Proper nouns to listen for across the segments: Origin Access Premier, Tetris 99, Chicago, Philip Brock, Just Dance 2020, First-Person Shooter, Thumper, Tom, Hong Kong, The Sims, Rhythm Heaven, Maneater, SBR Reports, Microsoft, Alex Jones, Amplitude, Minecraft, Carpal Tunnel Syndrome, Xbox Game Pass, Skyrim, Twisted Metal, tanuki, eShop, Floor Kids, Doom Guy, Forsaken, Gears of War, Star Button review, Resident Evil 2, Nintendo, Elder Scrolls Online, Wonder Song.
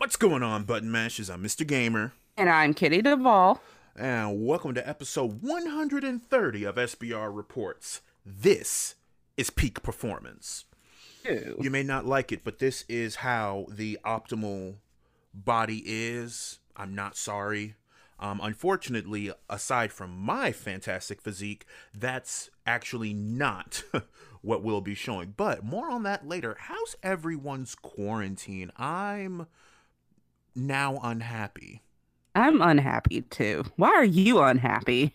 What's going on, Button Mashers? I'm Mr. Gamer. And I'm Kitty Duvall. And welcome to episode 130 of SBR Reports. This is peak performance. Ew. You may not like it, but this is how the optimal body is. I'm not sorry. Unfortunately, aside from my fantastic physique, that's actually not what we'll be showing. But more on that later. How's everyone's quarantine? I'm now unhappy. I'm unhappy too. Why are you unhappy?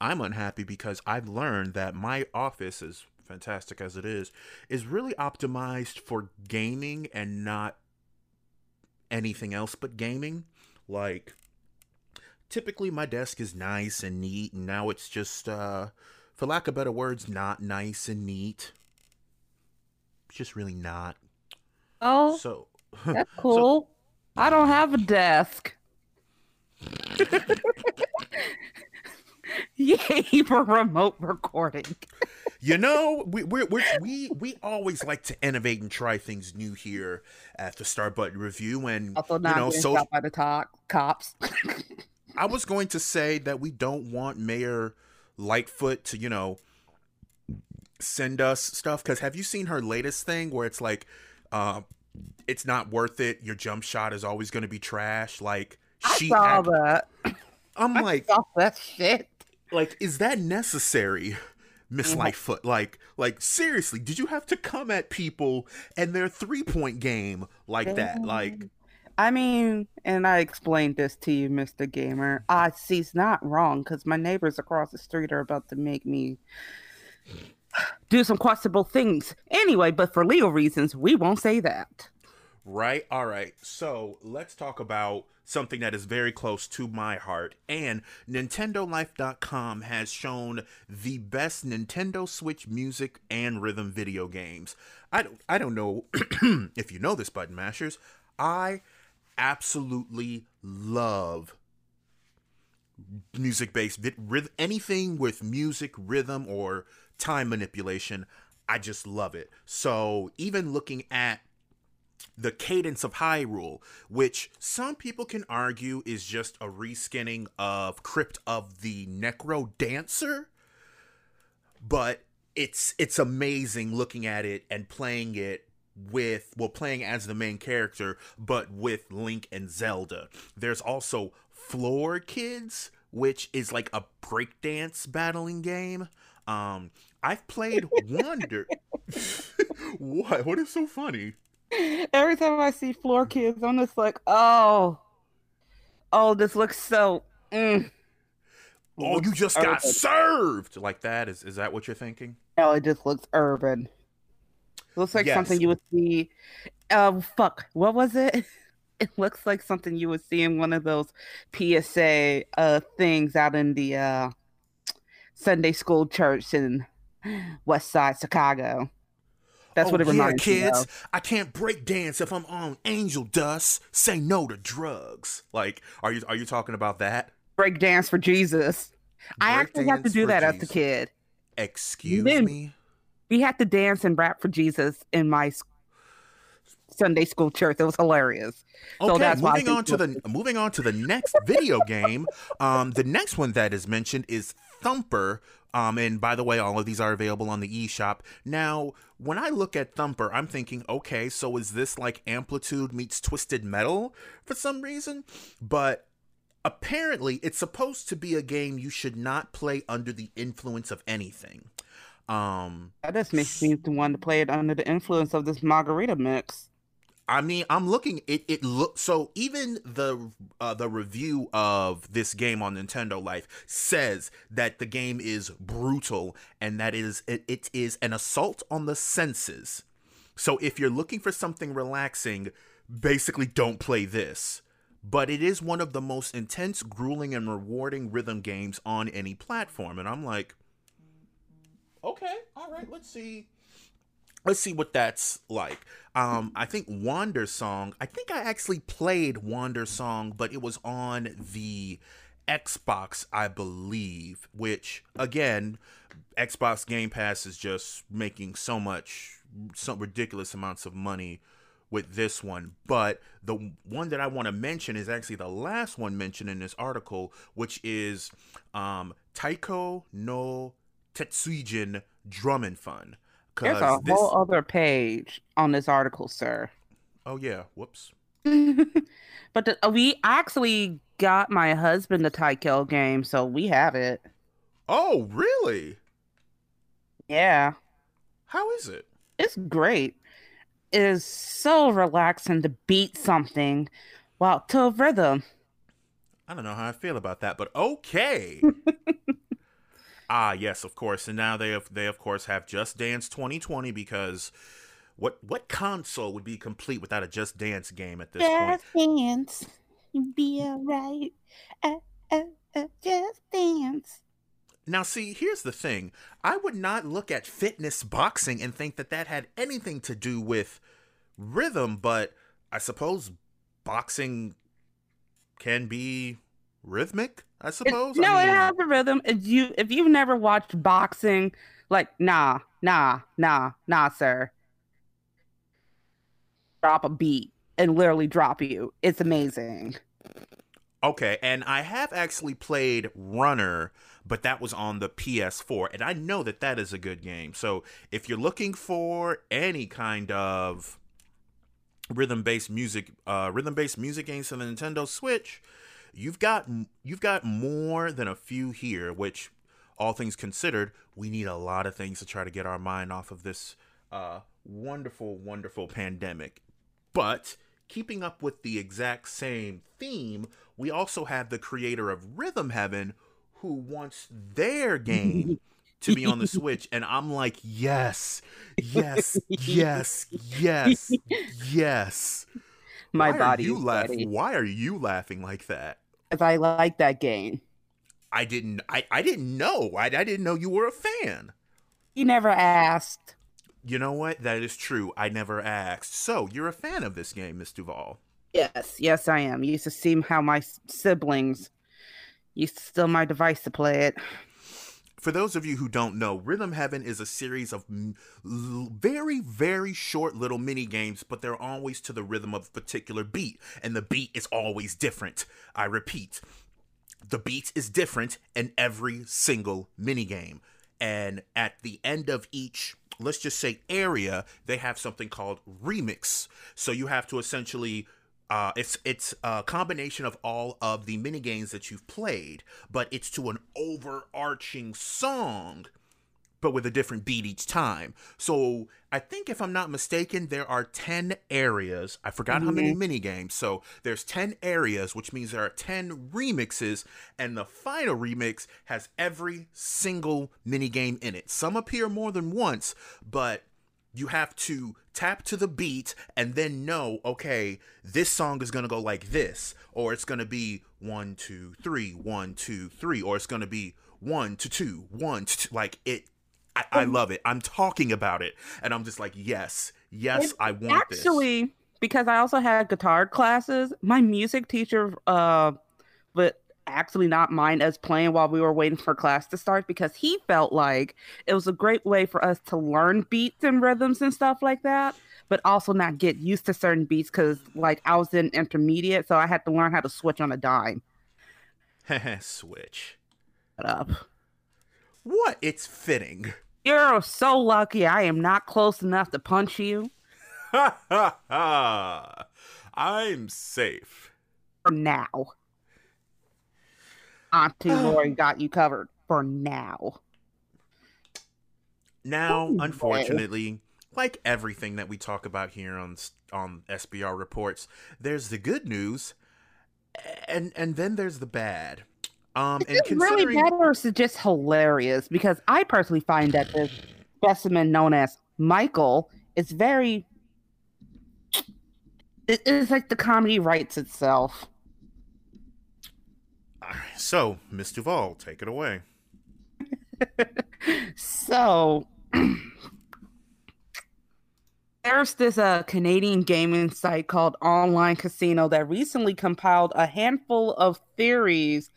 I'm unhappy because I've learned that my office, as fantastic as it is really optimized for gaming and not anything else but gaming. Like, typically my desk is nice and neat, and now it's just, for lack of better words, not nice and neat. It's just really not. Oh, so that's cool. So, I don't have a desk. Yay for remote recording. You know, we always like to innovate and try things new here at the Star Button Review, and also not stopped by the cops. I was going to say that we don't want Mayor Lightfoot to, send us stuff, because have you seen her latest thing where it's like, it's not worth it, your jump shot is always going to be trash? Like, I saw that. I saw that shit. Like, is that necessary, Miss Lightfoot? Like seriously, did you have to come at people and their three-point game like that? Like, I mean, and I explained this to you, Mr. Gamer. She's not wrong, because my neighbors across the street are about to make me do some questionable things. Anyway, but for legal reasons, we won't say that. Right? All right. So let's talk about something that is very close to my heart. And nintendolife.com has shown the best Nintendo Switch music and rhythm video games. I don't know if you know this, Button Mashers. I absolutely love music-based rhythm, anything with music, rhythm, or time manipulation. I just love it. So even looking at the Cadence of Hyrule, which some people can argue is just a reskinning of Crypt of the Necro Dancer, but it's amazing looking at it and playing it playing as the main character, but with Link and Zelda. There's also Floor Kids, which is like a breakdance battling game. I've played Wonder. What? What is so funny? Every time I see Floor Kids, I'm just like, oh, this looks so. Oh, you just urban. Got served like that. Is that what you're thinking? No, it just looks urban. It looks like something you would see. Fuck, what was it? It looks like something you would see in one of those PSA things out in the Sunday school church in West Side, Chicago. That's what it reminds me of. Kids, I can't break dance if I'm on angel dust. Say no to drugs. Like, are you talking about that? Break dance for Jesus. I actually had to do that as a kid. Excuse me? We had to dance and rap for Jesus in my Sunday school church. It was hilarious. Okay, so that's moving on to the next video game. The next one that is mentioned is Thumper. And by the way, all of these are available on the eShop. Now, when I look at Thumper, I'm thinking, okay, so is this like Amplitude meets Twisted Metal for some reason? But apparently it's supposed to be a game you should not play under the influence of anything. That just makes me want to play it under the influence of this margarita mix. I mean, I'm looking. It looks so. Even the review of this game on Nintendo Life says that the game is brutal and that it is an assault on the senses. So if you're looking for something relaxing, basically don't play this. But it is one of the most intense, grueling, and rewarding rhythm games on any platform. And I'm like, okay, all right, let's see what that's like. I think Wonder Song, I think I actually played Wonder Song, but it was on the Xbox, I believe, which, again, Xbox Game Pass is just making so ridiculous amounts of money with this one, but the one that I want to mention is actually the last one mentioned in this article, which is Taiko no Tetsujin Drum and Fun. There's a whole other page on this article, sir. Oh yeah, whoops. But we actually got my husband the Taiko game, so we have it. Oh, really? Yeah. How is it? It's great. It is so relaxing to beat something while to rhythm. I don't know how I feel about that, but okay. Ah, yes, of course. And now they of course have Just Dance 2020, because what console would be complete without a Just Dance game at this point? Just Dance. You'll be all right. Just Dance. Now, see, here's the thing. I would not look at fitness boxing and think that that had anything to do with rhythm, but I suppose boxing can be rhythmic, I suppose? No, it has a rhythm. If you've never watched boxing, like, nah, sir. Drop a beat and literally drop you. It's amazing. Okay, and I have actually played Runner, but that was on the PS4, and I know that that is a good game. So if you're looking for any kind of rhythm-based music games for the Nintendo Switch, you've got more than a few here. Which, all things considered, we need a lot of things to try to get our mind off of this wonderful, wonderful pandemic. But keeping up with the exact same theme, we also have the creator of Rhythm Heaven, who wants their game to be on the Switch. And I'm like, yes. My body. Why are you laughing like that? Because I like that game. I didn't know. I didn't know you were a fan. You never asked. You know what? That is true. I never asked. So, you're a fan of this game, Ms. Duvall. Yes, I am. You used to see how my siblings used to steal my device to play it. For those of you who don't know, Rhythm Heaven is a series of very, very short little mini games, but they're always to the rhythm of a particular beat, and the beat is always different. I repeat, the beat is different in every single mini game, and at the end of each, let's just say, area, they have something called remix. So you have to essentially, it's a combination of all of the mini games that you've played, but it's to an overarching song, but with a different beat each time. So I think, if I'm not mistaken, there are 10 areas. I forgot how many mini games. So there's 10 areas, which means there are 10 remixes, and the final remix has every single mini game in it. Some appear more than once, but you have to tap to the beat and then know, okay, this song is going to go like this, or it's going to be 1, 2, 3, 1, 2, 3, or it's going to be 1, 2, 2, 1, 2, like it. I love it. I'm talking about it. And I'm just like, yes, I want actually, this. Actually, because I also had guitar classes, my music teacher would actually not mind us playing while we were waiting for class to start, because he felt like it was a great way for us to learn beats and rhythms and stuff like that, but also not get used to certain beats, because like I was in intermediate, so I had to learn how to switch on a dime. Switch. Shut up. What? It's fitting. You're so lucky I am not close enough to punch you. I'm safe. For now. Auntie Lori got you covered. For now. Now, unfortunately, like everything that we talk about here on SBR Reports, there's the good news, and then there's the bad. It's really bad, or is it just hilarious? Because I personally find that this specimen known as Michael is very... It's like the comedy writes itself. So, Ms. Duvall, take it away. So, there's this Canadian gaming site called Online Casino that recently compiled a handful of theories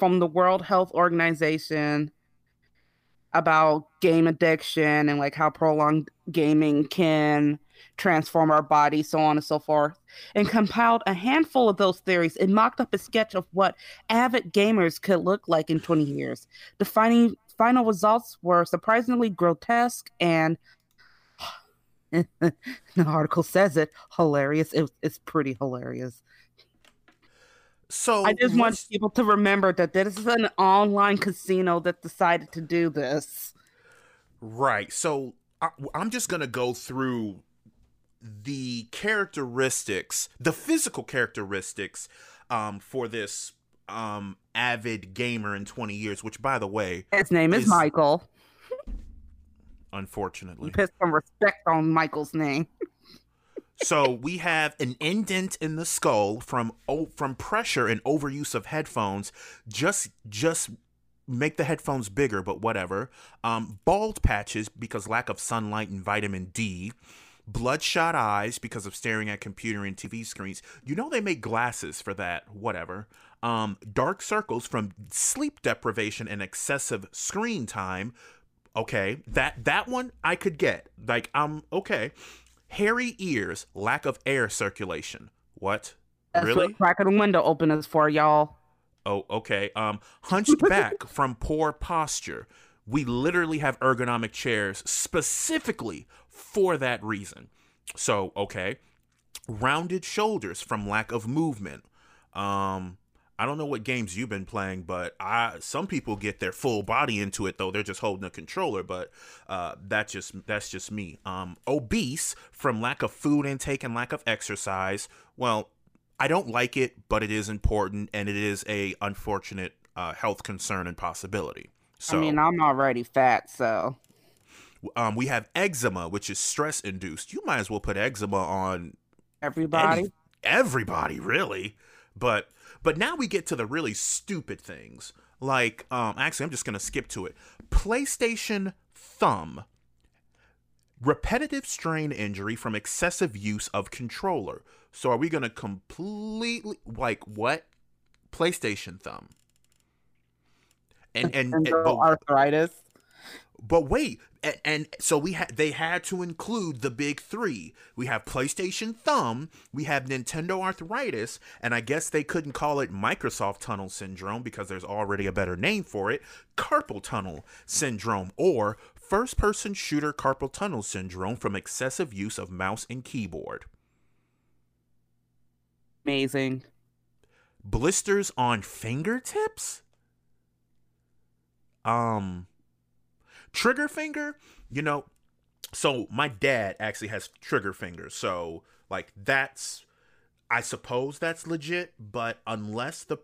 from the World Health Organization about game addiction and like how prolonged gaming can transform our body, so on and so forth, and compiled a handful of those theories and mocked up a sketch of what avid gamers could look like in 20 years. The final results were surprisingly grotesque and, the article says it, hilarious. It's pretty hilarious. So I just want people to remember that this is an online casino that decided to do this. Right. So I'm just going to go through the characteristics, the physical characteristics for this avid gamer in 20 years, which, by the way, his name is Michael. Unfortunately. You put some respect on Michael's name. So we have an indent in the skull from pressure and overuse of headphones. Just make the headphones bigger, but whatever. Bald patches because lack of sunlight and vitamin D. Bloodshot eyes because of staring at computer and TV screens. You know they make glasses for that, whatever. Dark circles from sleep deprivation and excessive screen time. Okay, that one I could get. Like, okay. Hairy ears, lack of air circulation. What? That's really? What cracking the window open is for, y'all. Oh, okay. Hunched back from poor posture. We literally have ergonomic chairs specifically for that reason. So, okay. Rounded shoulders from lack of movement. I don't know what games you've been playing, but some people get their full body into it, though. They're just holding a controller, but that's just me. Obese from lack of food intake and lack of exercise. Well, I don't like it, but it is important, and it is a unfortunate health concern and possibility. So, I mean, I'm already fat, so... we have eczema, which is stress-induced. You might as well put eczema on... Everybody? Everybody, really. But now we get to the really stupid things. Like, actually, I'm just going to skip to it. PlayStation thumb. Repetitive strain injury from excessive use of controller. So are we going to completely, like, what? PlayStation thumb. And arthritis. But wait, and so they had to include the big three. We have PlayStation Thumb, we have Nintendo Arthritis, and I guess they couldn't call it Microsoft Tunnel Syndrome because there's already a better name for it, Carpal Tunnel Syndrome, or First-Person Shooter Carpal Tunnel Syndrome from excessive use of mouse and keyboard. Amazing. Blisters on fingertips? Trigger finger, you know, so my dad actually has trigger fingers, so like that's, I suppose that's legit, but unless the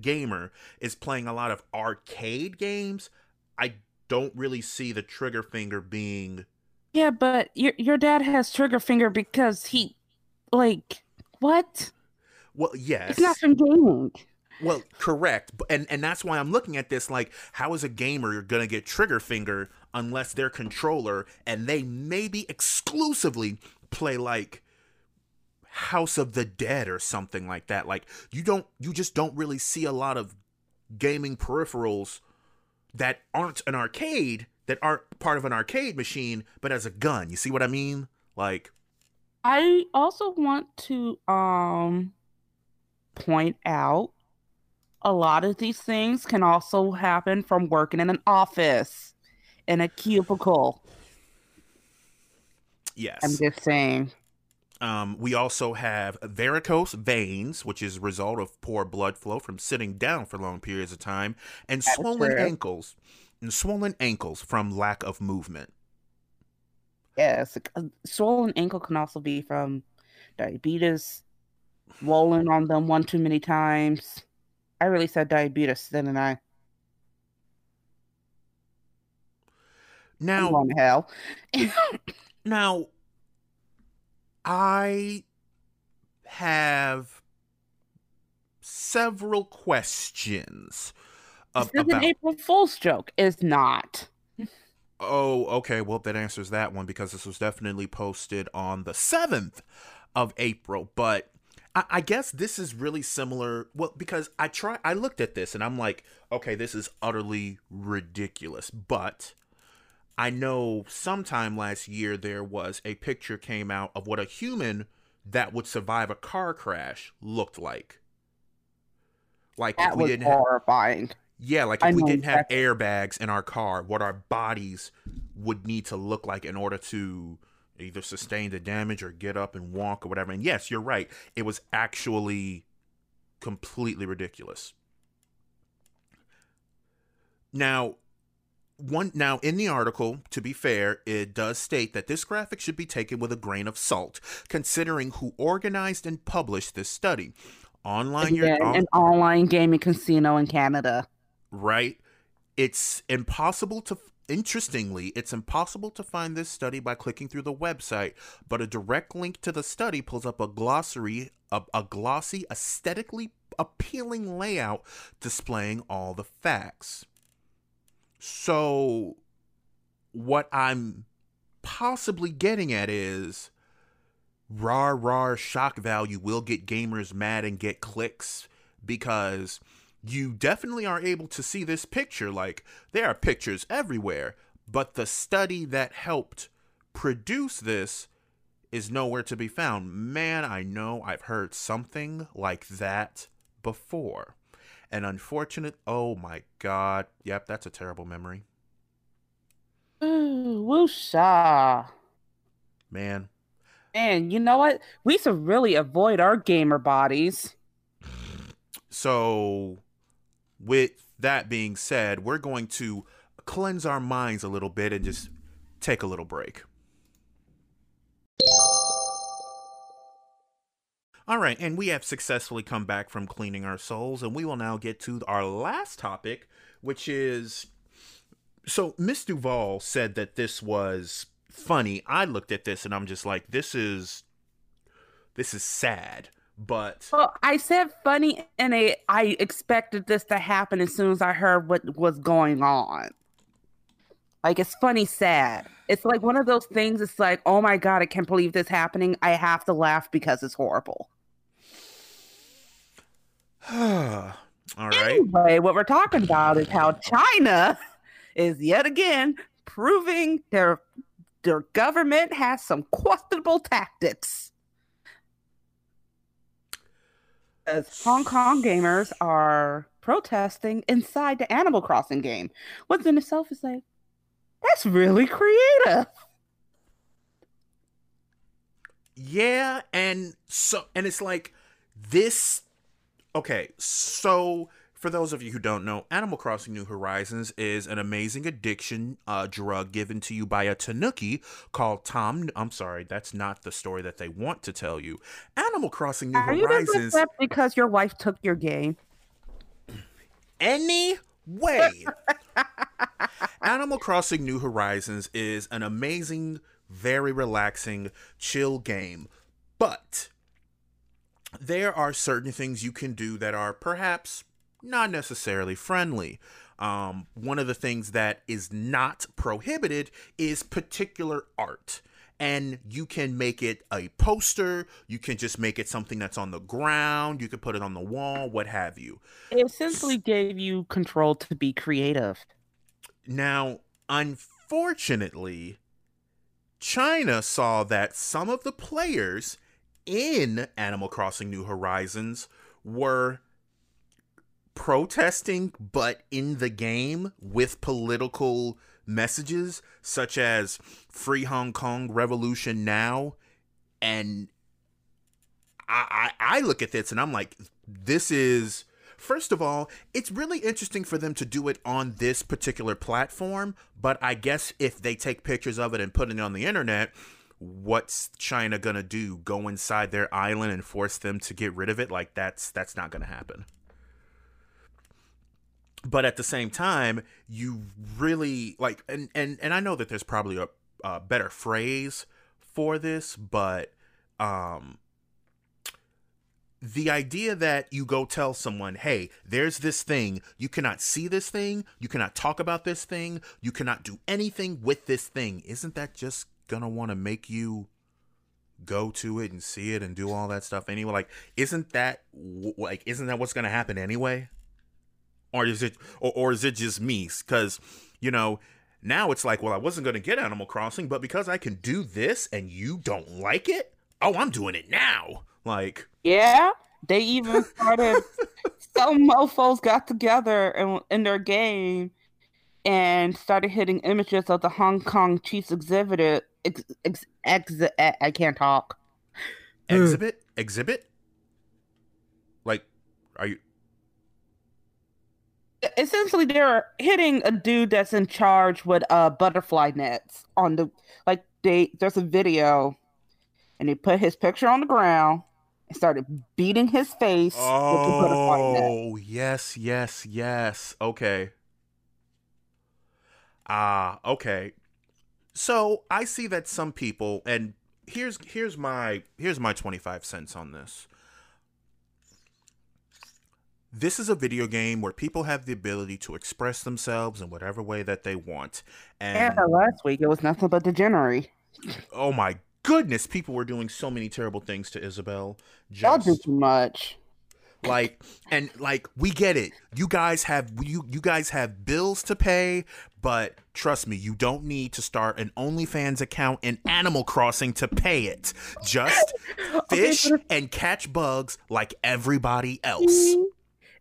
gamer is playing a lot of arcade games, I don't really see the trigger finger being. Yeah, but your dad has trigger finger because he, like, what? Well, yes. It's not from gaming. Well, correct. And that's why I'm looking at this like, how is a gamer going to get trigger finger unless they're controller and they maybe exclusively play like House of the Dead or something like that? Like, you just don't really see a lot of gaming peripherals that aren't an arcade, that aren't part of an arcade machine, but as a gun. You see what I mean? Like, I also want to point out a lot of these things can also happen from working in an office, in a cubicle. Yes. I'm just saying. We also have varicose veins, which is a result of poor blood flow from sitting down for long periods of time, and swollen ankles from lack of movement. Yes. A swollen ankle can also be from diabetes, rolling on them one too many times. I really said diabetes, didn't I? Now, on hell. Now, I have several questions. This is an April Fool's joke. It's not. Oh, okay. Well, that answers that one because this was definitely posted on the 7th of April, but I guess this is really similar. Well, because I looked at this and I'm like, okay, this is utterly ridiculous. But I know sometime last year there was a picture came out of what a human that would survive a car crash looked like. Like that if we was didn't horrifying. Yeah, like if we didn't have airbags in our car, what our bodies would need to look like in order to either sustain the damage or get up and walk or whatever. And yes, you're right. It was actually completely ridiculous. Now, in the article, to be fair, it does state that this graphic should be taken with a grain of salt, considering who organized and published this study. An online gaming casino in Canada. Right. It's impossible to find this study by clicking through the website, but a direct link to the study pulls up a glossy, aesthetically appealing layout displaying all the facts. So what I'm possibly getting at is rah shock value will get gamers mad and get clicks, because you definitely are able to see this picture. Like, there are pictures everywhere, but the study that helped produce this is nowhere to be found. Man, I know I've heard something like that before. An unfortunate, oh my God. Yep, that's a terrible memory. Ooh, woosha. Man. And you know what? We should really avoid our gamer bodies. So, with that being said, we're going to cleanse our minds a little bit and just take a little break. All right, and we have successfully come back from cleaning our souls, and we will now get to our last topic, which is... So, Ms. Duvall said that this was funny. I looked at this, and I'm just like, this is sad. But well, I said funny, and I expected this to happen as soon as I heard what was going on. Like, it's funny, sad. It's like one of those things. It's like, oh my God, I can't believe this happening. I have to laugh because it's horrible. All right. Anyway, what we're talking about is how China is yet again proving their government has some questionable tactics. As Hong Kong gamers are protesting inside the Animal Crossing game. What's in itself is like, that's really creative. Yeah, and it's like this... Okay, so for those of you who don't know, Animal Crossing New Horizons is an amazing addiction drug given to you by a tanuki called Tom. I'm sorry, that's not the story that they want to tell you. Animal Crossing New Horizons... You because your wife took your game. Anyway... Animal Crossing New Horizons is an amazing, very relaxing, chill game, but there are certain things you can do that are perhaps not necessarily friendly. One of the things that is not prohibited is particular art. And you can make it a poster. You can just make it something that's on the ground. You can put it on the wall, what have you. It essentially gave you control to be creative. Now, unfortunately, China saw that some of the players in Animal Crossing New Horizons were protesting, but in the game with political messages such as Free Hong Kong, Revolution Now. And I look at this and I'm like, this is... First of all, it's really interesting for them to do it on this particular platform, but I guess if they take pictures of it and put it on the internet, what's China gonna do? Go inside their island and force them to get rid of it? Like, that's not gonna happen. But at the same time, you really, like, and I know that there's probably a better phrase for this, but the idea that you go tell someone, hey, there's this thing, you cannot see this thing, you cannot talk about this thing, you cannot do anything with this thing, isn't that just gonna want to make you go to it and see it and do all that stuff anyway? Like, isn't that what's gonna happen anyway? Or is it just me? Because, you know, Now it's like, well, I wasn't going to get Animal Crossing, but because I can do this and you don't like it, oh, I'm doing it now. Like, yeah, they even started, some mofos got together in their game and started hitting images of the Hong Kong cheese exhibit. I can't talk. Exhibit? Exhibit? Like, are you... Essentially, they're hitting a dude that's in charge with butterfly nets on the, like, there's a video, and they put his picture on the ground and started beating his face with the butterfly net. Oh, yes, yes, yes. Okay. Ah, okay. So I see that some people, and here's my 25 cents on this. This is a video game where people have the ability to express themselves in whatever way that they want. And last week, it was nothing but degenery. Oh my goodness, people were doing so many terrible things to Isabel. Y'all do too much. Like, and like, we get it. You guys have bills to pay, but trust me, you don't need to start an OnlyFans account in Animal Crossing to pay it. Just fish and catch bugs like everybody else.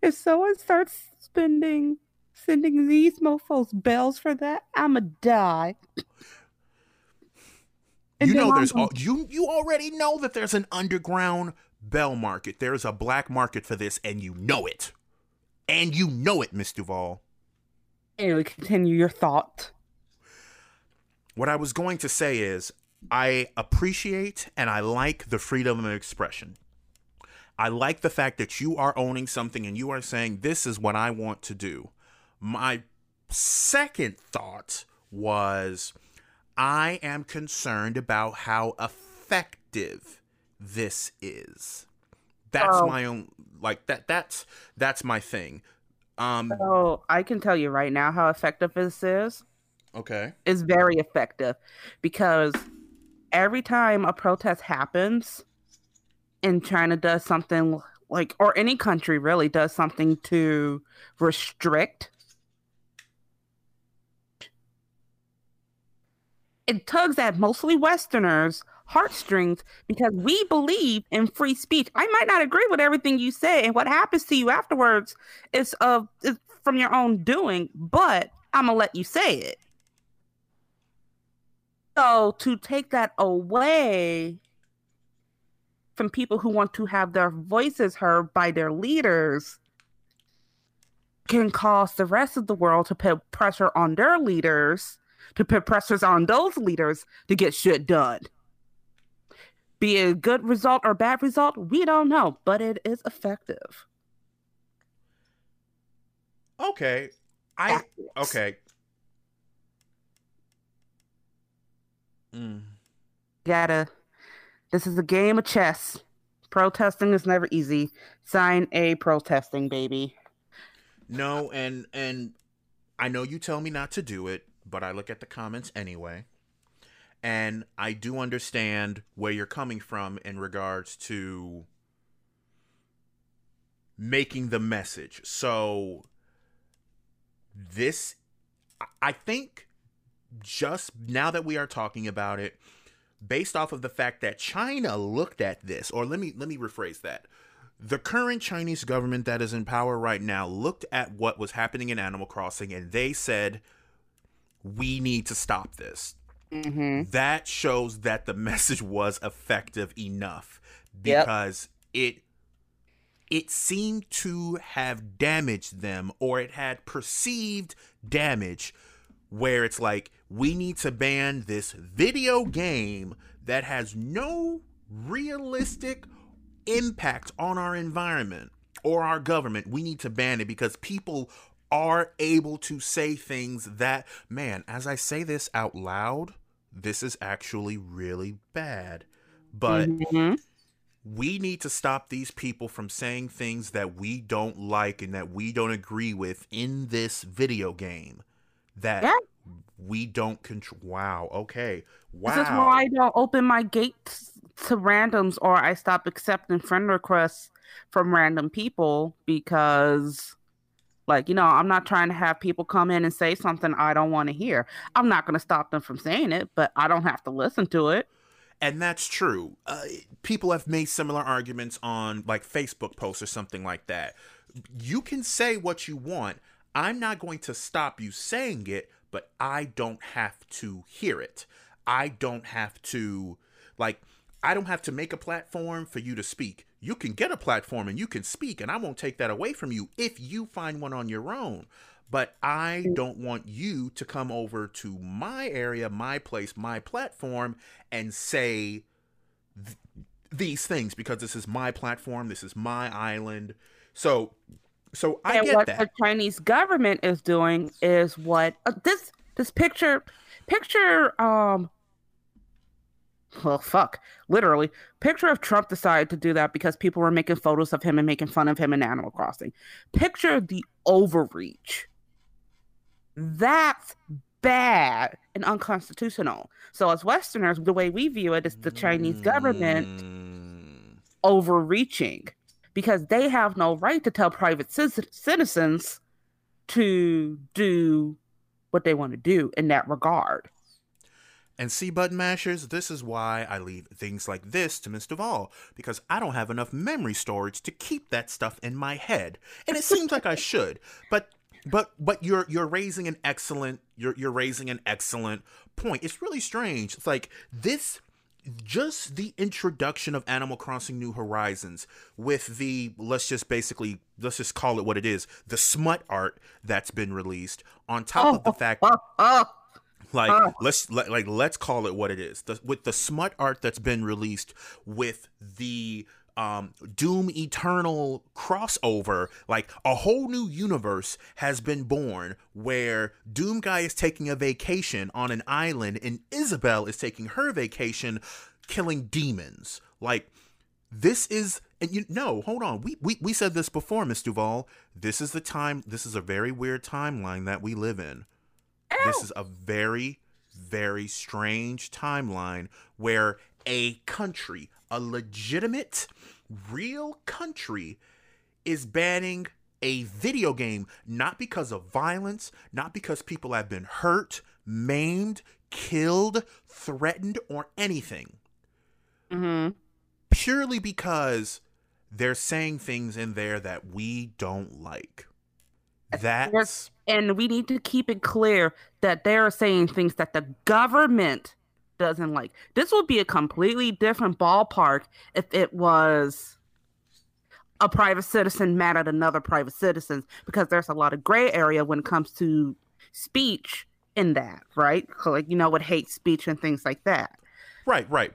If someone starts sending these mofos bells for that, I'ma die. You know, there's you already know that there's an underground bell market. There's a black market for this, and you know it. And you know it, Miss Duvall. Anyway, continue your thought. What I was going to say is, I appreciate and I like the freedom of expression. I like the fact that you are owning something and you are saying, this is what I want to do. My second thought was, I am concerned about how effective this is. That's my own, like, that's my thing. So I can tell you right now how effective this is. Okay. It's very effective, because every time a protest happens and China does something, like, or any country really does something to restrict, it tugs at mostly Westerners' heartstrings, because we believe in free speech. I might not agree with everything you say, and what happens to you afterwards is from your own doing, but I'm gonna let you say it. So to take that away from people who want to have their voices heard by their leaders can cause the rest of the world to put pressure on their leaders, to put pressures on those leaders to get shit done. Be it a good result or bad result, we don't know, but it is effective. Okay. Okay. This is a game of chess. Protesting is never easy. Sign A, protesting, baby. No, and I know you tell me not to do it, but I look at the comments anyway. And I do understand where you're coming from in regards to making the message. So this, I think, just now that we are talking about it, based off of the fact that China looked at this, or let me rephrase that. The current Chinese government that is in power right now looked at what was happening in Animal Crossing and they said, we need to stop this. Mm-hmm. That shows that the message was effective enough, because it seemed to have damaged them, or it had perceived damage, where it's like, we need to ban this video game that has no realistic impact on our environment or our government. We need to ban it because people are able to say things that, man, as I say this out loud, this is actually really bad, but we need to stop these people from saying things that we don't like and that we don't agree with in this video game that we don't control. Wow. Okay. Wow. This is why I don't open my gates to randoms, or I stop accepting friend requests from random people, because Like, you know, I'm not trying to have people come in and say something I don't want to hear. I'm not going to stop them from saying it, but I don't have to listen to it. And that's true. People have made similar arguments on like Facebook posts or something like that. You can say what you want. I'm not going to stop you saying it, but I don't have to hear it. I don't have to, like, I don't have to make a platform for you to speak. You can get a platform and you can speak, and I won't take that away from you if you find one on your own. But I don't want you to come over to my area, my place, my platform, and say these things, because this is my platform, this is my island. So I get that. And what the Chinese government is doing is what this picture. Well, fuck. Literally, picture if Trump decided to do that because people were making photos of him and making fun of him in Animal Crossing. Picture the overreach. That's bad and unconstitutional. So as Westerners, the way we view it is the Chinese government overreaching, because they have no right to tell private citizens to do what they want to do in that regard. And see, button mashers, this is why I leave things like this to Ms. Duvall, because I don't have enough memory storage to keep that stuff in my head. And it seems like I should, but you're raising an excellent point. It's really strange. It's like this, just the introduction of Animal Crossing New Horizons with the, let's just call it what it is, the smut art that's been released, on top of the fact let's call it what it is. With the smut art that's been released, with the Doom Eternal crossover, like a whole new universe has been born where Doom Guy is taking a vacation on an island and Isabel is taking her vacation killing demons. Like, this is, and you know, hold on. We said this before, Ms. Duvall. This is a very weird timeline that we live in. This is a very, very strange timeline where a country, a legitimate, real country, is banning a video game, not because of violence, not because people have been hurt, maimed, killed, threatened, or anything. Mm-hmm. Purely because they're saying things in there that we don't like. That's... And we need to keep it clear that they are saying things that the government doesn't like. This would be a completely different ballpark if it was a private citizen mad at another private citizen, because there's a lot of gray area when it comes to speech in that, right? Like, you know, with hate speech and things like that. Right. I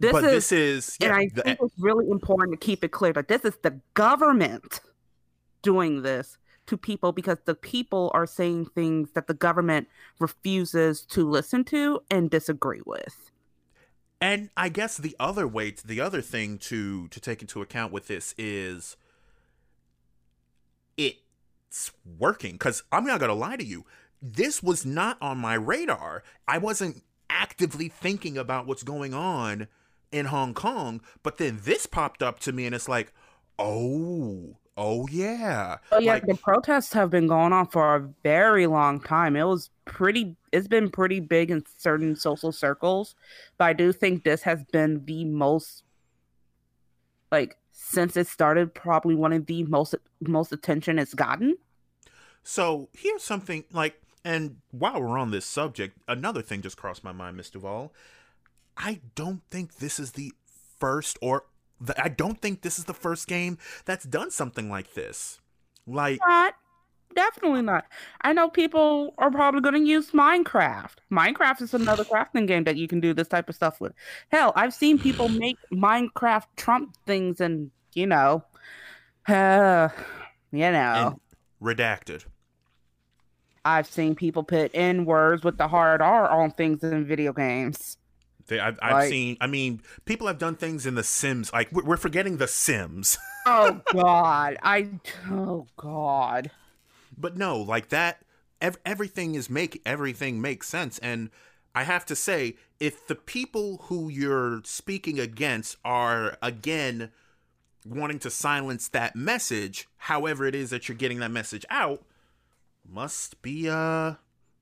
think it's really important to keep it clear that this is the government doing this to people, because the people are saying things that the government refuses to listen to and disagree with. And I guess the other thing to take into account with this is it's working, because I'm not going to lie to you. This was not on my radar. I wasn't actively thinking about what's going on in Hong Kong, but then this popped up to me and it's like, Oh yeah, the protests have been going on for a very long time. It's been pretty big in certain social circles, but I do think this has been the most, like, since it started, probably one of the most attention it's gotten. So here's something, like, and while we're on this subject, another thing just crossed my mind, Ms. Duvall. I don't think this is the first game that's done something like this. Like, definitely not. I know people are probably going to use Minecraft. Minecraft is another crafting game that you can do this type of stuff with. Hell, I've seen people make Minecraft Trump things and, and redacted. I've seen people put in words with the hard R on things in video games. People have done things in The Sims. Like, we're forgetting The Sims. Oh God. But no, like that, everything makes sense. And I have to say, if the people who you're speaking against are, again, wanting to silence that message, however it is that you're getting that message out, must be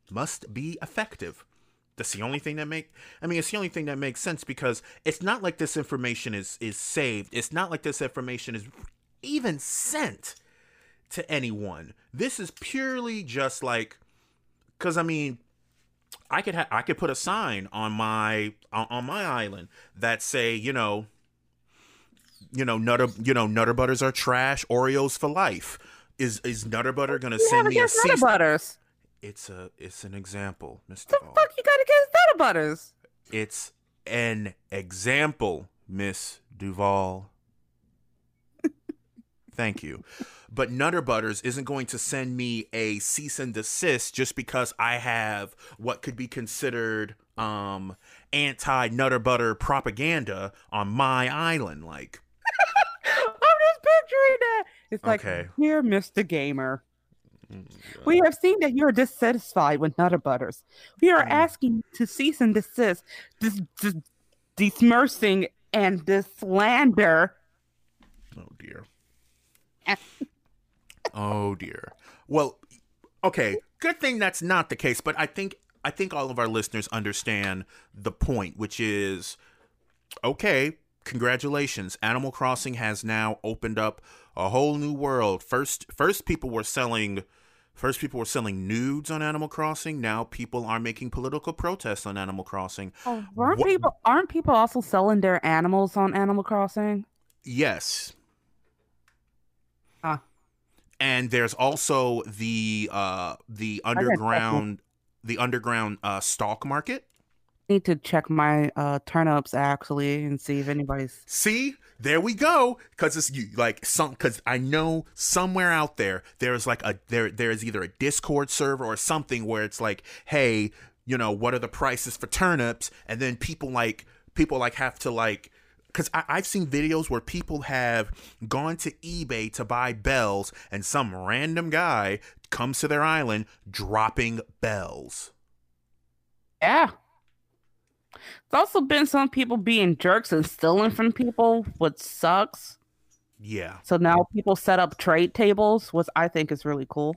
effective. That's the only thing that it's the only thing that makes sense, because it's not like this information is saved. It's not like this information is even sent to anyone. This is purely just like, because I mean, I could put a sign on my island that say, Nutter Butters are trash, Oreos for life. Is Nutter Butter gonna send me a cease? Nutter Butters. It's an example, Miss Duvall. The fuck you got against Nutter Butters? It's an example, Miss Duvall. Thank you. But Nutter Butters isn't going to send me a cease and desist just because I have what could be considered anti-Nutter Butter propaganda on my island. Like, I'm just picturing that. It's like, okay. Dear Mr. Gamer, we have seen that you're dissatisfied with Nutter Butters. We are asking to cease and desist, dismersing and this slander. Oh, dear. Oh dear. Well, okay. Good thing that's not the case, but I think all of our listeners understand the point, which is, okay, congratulations. Animal Crossing has now opened up a whole new world. First people were selling nudes on Animal Crossing. Now people are making political protests on Animal Crossing. Oh, aren't people also selling their animals on Animal Crossing? Yes. Huh. And there's also the underground stock market. I need to check my turnips actually and see if anybody's. See, there we go. Because I know somewhere out there there is either a Discord server or something where it's like, hey, what are the prices for turnips? And then people have to like. Because I've seen videos where people have gone to eBay to buy bells, and some random guy comes to their island dropping bells. Yeah. It's also been some people being jerks and stealing from people, which sucks. Yeah. So now people set up trade tables, which I think is really cool.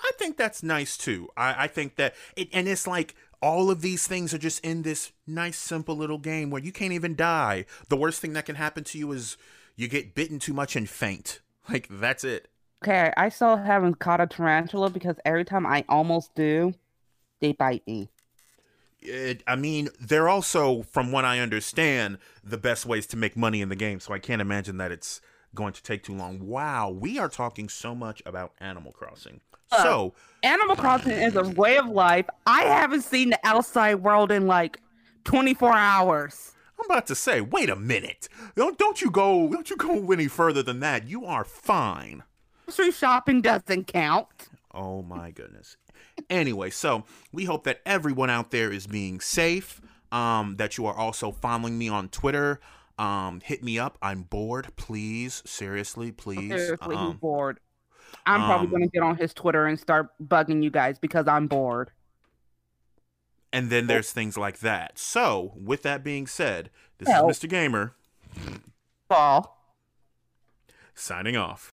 I think that's nice, too. I think that... And it's like... All of these things are just in this nice, simple little game where you can't even die. The worst thing that can happen to you is you get bitten too much and faint. Like, that's it. Okay, I still haven't caught a tarantula because every time I almost do, they bite me. They're also, from what I understand, the best ways to make money in the game. So I can't imagine that it's going to take too long. Wow, we are talking so much about Animal Crossing. So Animal Crossing is a way of life. I haven't seen the outside world in like 24 hours. I'm about to say, wait a minute. Don't you go any further than that. You are fine. Grocery shopping doesn't count. Oh my goodness. Anyway, so we hope that everyone out there is being safe. That you are also following me on Twitter. Hit me up. I'm bored. Please. Seriously. Seriously, he's bored. I'm probably going to get on his Twitter and start bugging you guys because I'm bored. And then there's things like that. So, with that being said, this is Mr. Gamer. Signing off.